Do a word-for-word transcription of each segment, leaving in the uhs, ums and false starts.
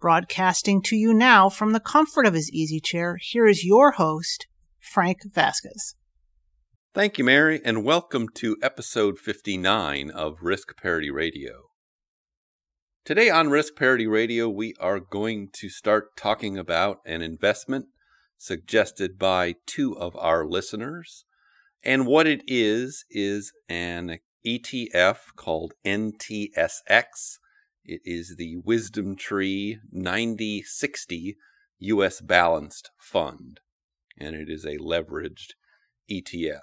Broadcasting to you now from the comfort of his easy chair, here is your host, Frank Vasquez. Thank you, Mary, and welcome to episode fifty-nine of Risk Parity Radio. Today on Risk Parity Radio, we are going to start talking about an investment suggested by two of our listeners. And what it is, is an E T F called N T S X. It is the WisdomTree ninety sixty U S Balanced Fund, and it is a leveraged E T F.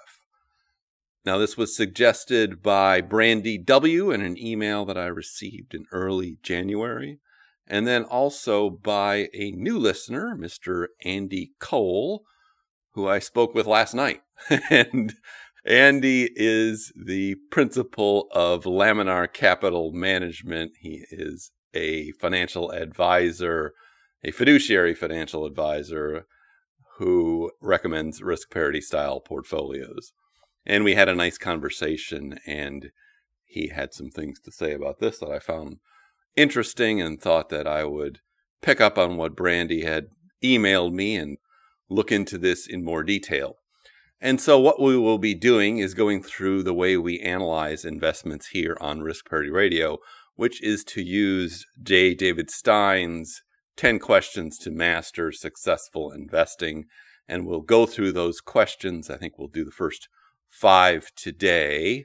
Now, this was suggested by Brandy W. in an email that I received in early January, and then also by a new listener, Mister Andy Cole, who I spoke with last night. And Andy is the principal of Laminar Capital Management. He is a financial advisor, a fiduciary financial advisor, who recommends risk parity style portfolios. And we had a nice conversation, and he had some things to say about this that I found interesting and thought that I would pick up on what Brandy had emailed me and look into this in more detail. And so what we will be doing is going through the way we analyze investments here on Risk Parity Radio, which is to use J. David Stein's ten Questions to Master Successful Investing. And we'll go through those questions. I think we'll do the first five today,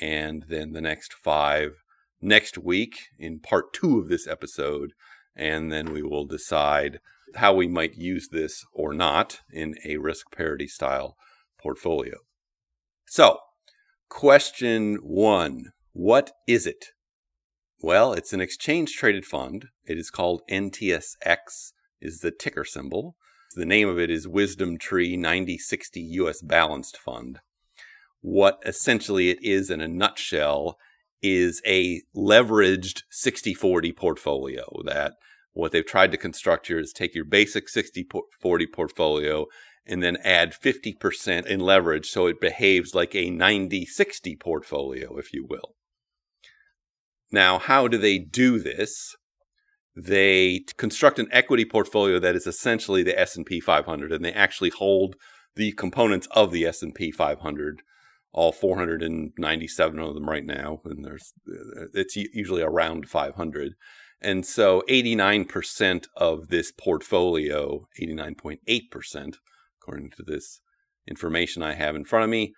and then the next five next week in part two of this episode. And then we will decide how we might use this or not in a risk parity style portfolio. So, question one, what is it? Well, it's an exchange-traded fund. It is called N T S X, is the ticker symbol. The name of it is WisdomTree ninety sixty U S Balanced Fund. What essentially it is in a nutshell is a leveraged sixty forty portfolio. That what they've tried to construct here is take your basic sixty forty portfolio and then add fifty percent in leverage, so it behaves like a ninety sixty portfolio, if you will. Now, how do they do this? They construct an equity portfolio that is essentially the S and P five hundred, and they actually hold the components of the S and P five hundred, all four hundred ninety-seven of them right now, and there's it's usually around five hundred. And so eighty-nine percent of this portfolio, eighty-nine point eight percent, according to this information I have in front of me,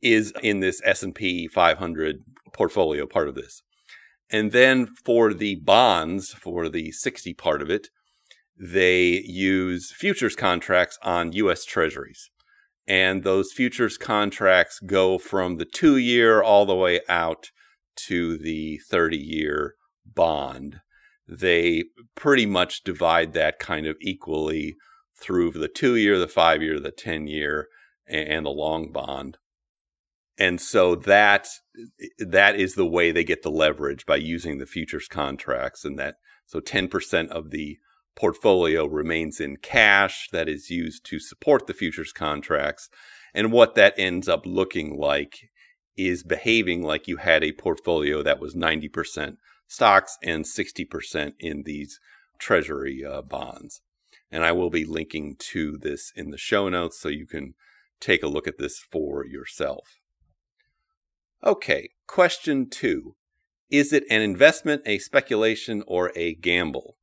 is in this S and P five hundred portfolio part of this. And then for the bonds, for the sixty part of it, they use futures contracts on U S Treasuries. And those futures contracts go from the two-year all the way out to the thirty-year bond. They pretty much divide that kind of equally through the two-year, the five-year, the ten-year, and the long bond. And so that that is the way they get the leverage, by using the futures contracts. And that so ten percent of the portfolio remains in cash that is used to support the futures contracts. And what that ends up looking like is behaving like you had a portfolio that was ninety percent stocks and sixty percent in these treasury uh, bonds. And I will be linking to this in the show notes so you can take a look at this for yourself. Okay, question two. Is it an investment, a speculation, or a gamble?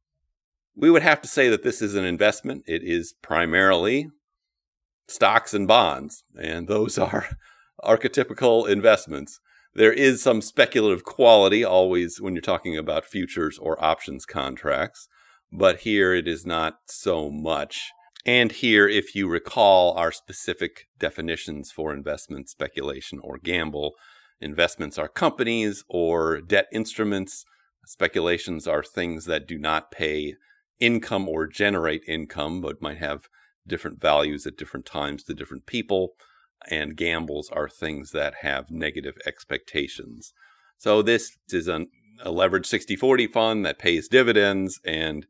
We would have to say that this is an investment. It is primarily stocks and bonds, and those are archetypical investments. There is some speculative quality always when you're talking about futures or options contracts, but here it is not so much. And here, if you recall our specific definitions for investment, speculation, or gamble, investments are companies or debt instruments. Speculations are things that do not pay income or generate income, but might have different values at different times to different people. And gambles are things that have negative expectations. So this is an, a leveraged sixty forty fund that pays dividends, and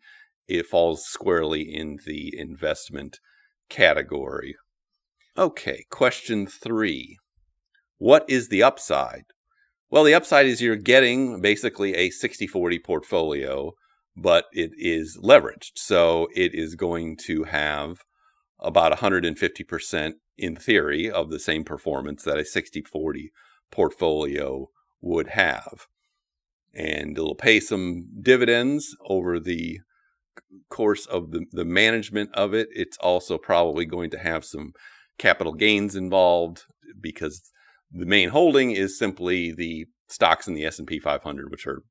it falls squarely in the investment category. Okay, question three. What is the upside? Well, the upside is you're getting basically a sixty forty portfolio, but it is leveraged. So it is going to have about one hundred fifty percent in theory of the same performance that a sixty forty portfolio would have. And it'll pay some dividends over the course of the, the management of it. It's also probably going to have some capital gains involved, because the main holding is simply the stocks in the S and P five hundred, which are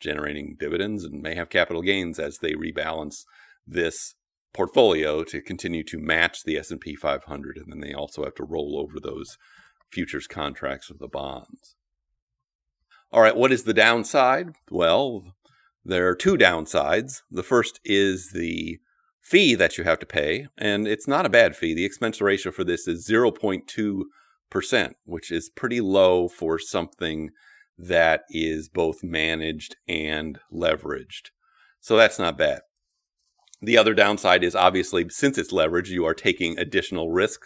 generating dividends and may have capital gains as they rebalance this portfolio to continue to match the S and P five hundred. And then they also have to roll over those futures contracts with the bonds. All right, what is the downside? Well, there are two downsides. The first is the fee that you have to pay, and it's not a bad fee. The expense ratio for this is zero point two percent, which is pretty low for something that is both managed and leveraged. So that's not bad. The other downside is, obviously, since it's leveraged, you are taking additional risk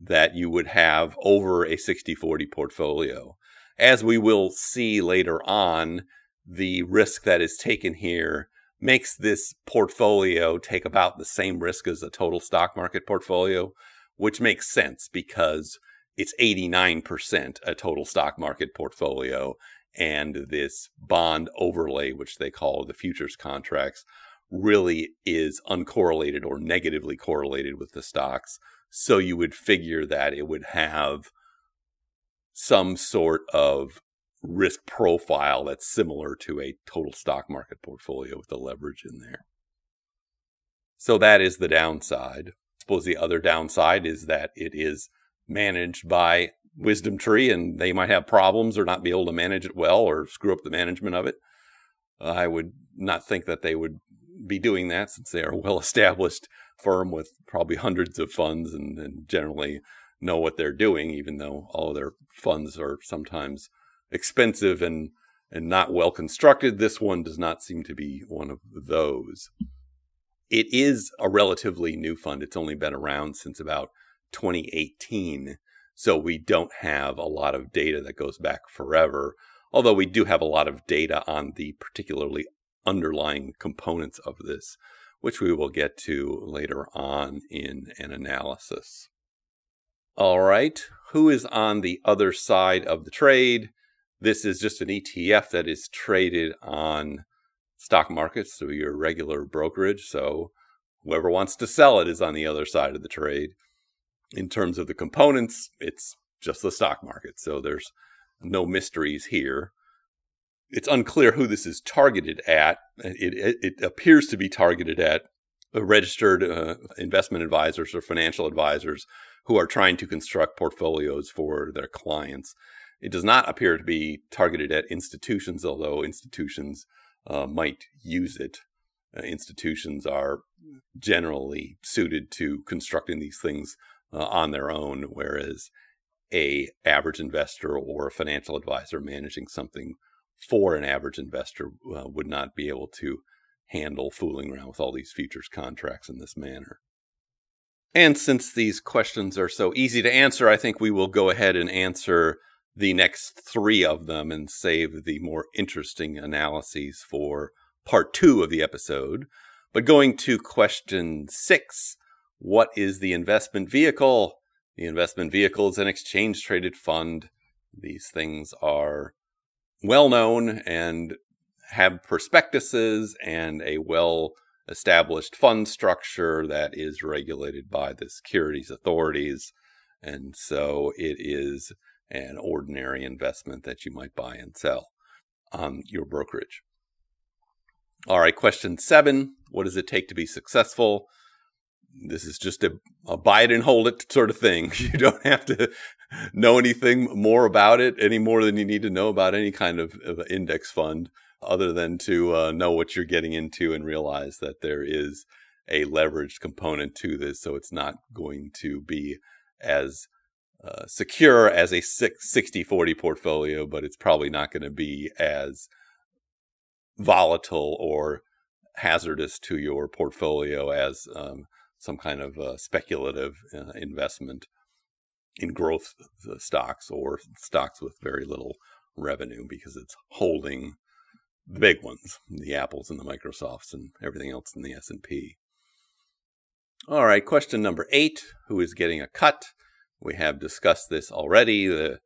that you would have over a sixty forty portfolio. As we will see later on, the risk that is taken here makes this portfolio take about the same risk as a total stock market portfolio, which makes sense because it's eighty-nine percent a total stock market portfolio, and this bond overlay, which they call the futures contracts, really is uncorrelated or negatively correlated with the stocks. So you would figure that it would have some sort of risk profile that's similar to a total stock market portfolio with the leverage in there. So that is the downside. I suppose the other downside is that it is managed by WisdomTree, and they might have problems or not be able to manage it well or screw up the management of it. Uh, I would not think that they would be doing that, since they are a well-established firm with probably hundreds of funds and, and generally know what they're doing, even though all of their funds are sometimes expensive and, and not well constructed. This one does not seem to be one of those. It is a relatively new fund. It's only been around since about twenty eighteen. So we don't have a lot of data that goes back forever, although we do have a lot of data on the particularly underlying components of this, which we will get to later on in an analysis. All right, who is on the other side of the trade? This is just an E T F that is traded on stock markets through your regular brokerage. So whoever wants to sell it is on the other side of the trade. In terms of the components, it's just the stock market. So there's no mysteries here. It's unclear who this is targeted at. It, it, it appears to be targeted at registered uh, investment advisors or financial advisors who are trying to construct portfolios for their clients. It does not appear to be targeted at institutions, although institutions uh, might use it. Uh, institutions are generally suited to constructing these things uh, on their own, whereas a average investor or a financial advisor managing something for an average investor uh, would not be able to handle fooling around with all these futures contracts in this manner. And since these questions are so easy to answer, I think we will go ahead and answer the next three of them and save the more interesting analyses for part two of the episode. But going to question six, what is the investment vehicle? The investment vehicle is an exchange-traded fund. These things are well-known and have prospectuses and a well-established fund structure that is regulated by the securities authorities. And so it is an ordinary investment that you might buy and sell on your brokerage. All right, question seven. What does it take to be successful? This is just a, a buy it and hold it sort of thing. You don't have to know anything more about it, any more than you need to know about any kind of, of index fund. other than to uh, know what you're getting into and realize that there is a leveraged component to this. So it's not going to be as uh, secure as a sixty forty portfolio, but it's probably not going to be as volatile or hazardous to your portfolio as um, some kind of uh, speculative uh, investment in growth stocks or stocks with very little revenue, because it's holding the big ones, the Apples and the Microsofts and everything else in the S and P. All right, question number eight, who is getting a cut? We have discussed this already. The,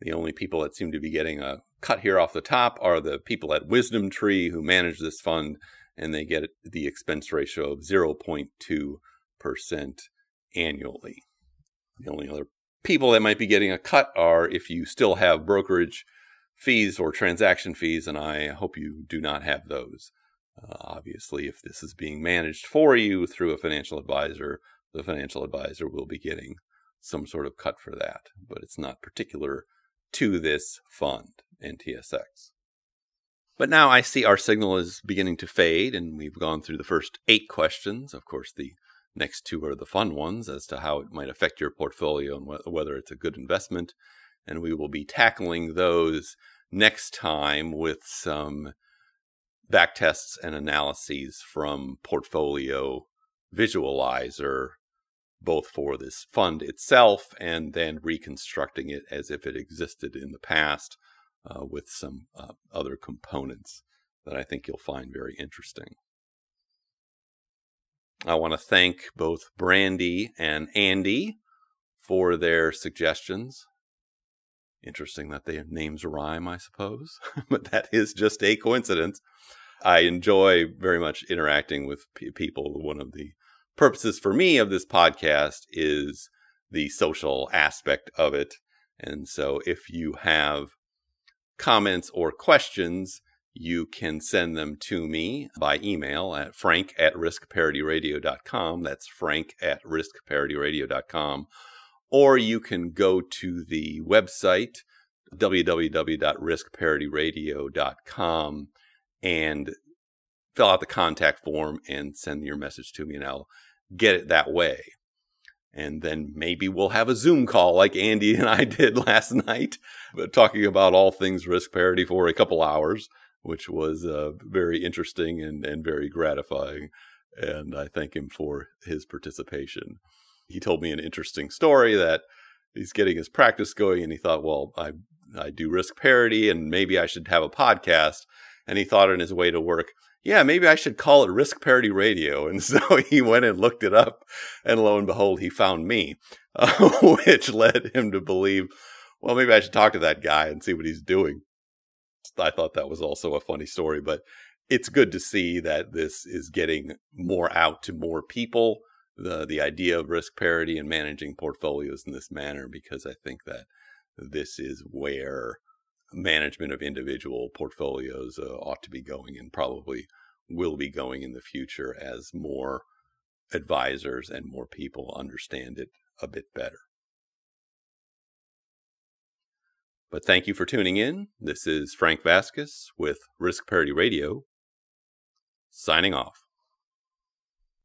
the only people that seem to be getting a cut here off the top are the people at WisdomTree who manage this fund, and they get the expense ratio of zero point two percent annually. The only other people that might be getting a cut are if you still have brokerage fees or transaction fees, and I hope you do not have those. Uh, obviously, if this is being managed for you through a financial advisor, the financial advisor will be getting some sort of cut for that, but it's not particular to this fund, N T S X. But now I see our signal is beginning to fade, and we've gone through the first eight questions. Of course, the next two are the fun ones as to how it might affect your portfolio and wh- whether it's a good investment. And we will be tackling those next time with some backtests and analyses from Portfolio Visualizer, both for this fund itself and then reconstructing it as if it existed in the past uh, with some uh, other components that I think you'll find very interesting. I want to thank both Brandy and Andy for their suggestions. Interesting that their names rhyme, I suppose, but that is just a coincidence. I enjoy very much interacting with p- people. One of the purposes for me of this podcast is the social aspect of it. And so if you have comments or questions, you can send them to me by email at frank at riskparityradio.com. That's frank at riskparityradio.com. Or you can go to the website, w w w dot risk parity radio dot com, and fill out the contact form and send your message to me, and I'll get it that way. And then maybe we'll have a Zoom call like Andy and I did last night, talking about all things risk parity for a couple hours, which was uh, very interesting and, and very gratifying. And I thank him for his participation. He told me an interesting story that he's getting his practice going, and he thought, well, I, I do risk parity and maybe I should have a podcast. And he thought on his way to work, yeah, maybe I should call it Risk Parity Radio. And so he went and looked it up, and lo and behold, he found me, uh, which led him to believe, well, maybe I should talk to that guy and see what he's doing. I thought that was also a funny story, but it's good to see that this is getting more out to more people, the the idea of risk parity and managing portfolios in this manner, because I think that this is where management of individual portfolios uh, ought to be going, and probably will be going in the future as more advisors and more people understand it a bit better. But thank you for tuning in. This is Frank Vasquez with Risk Parity Radio, signing off.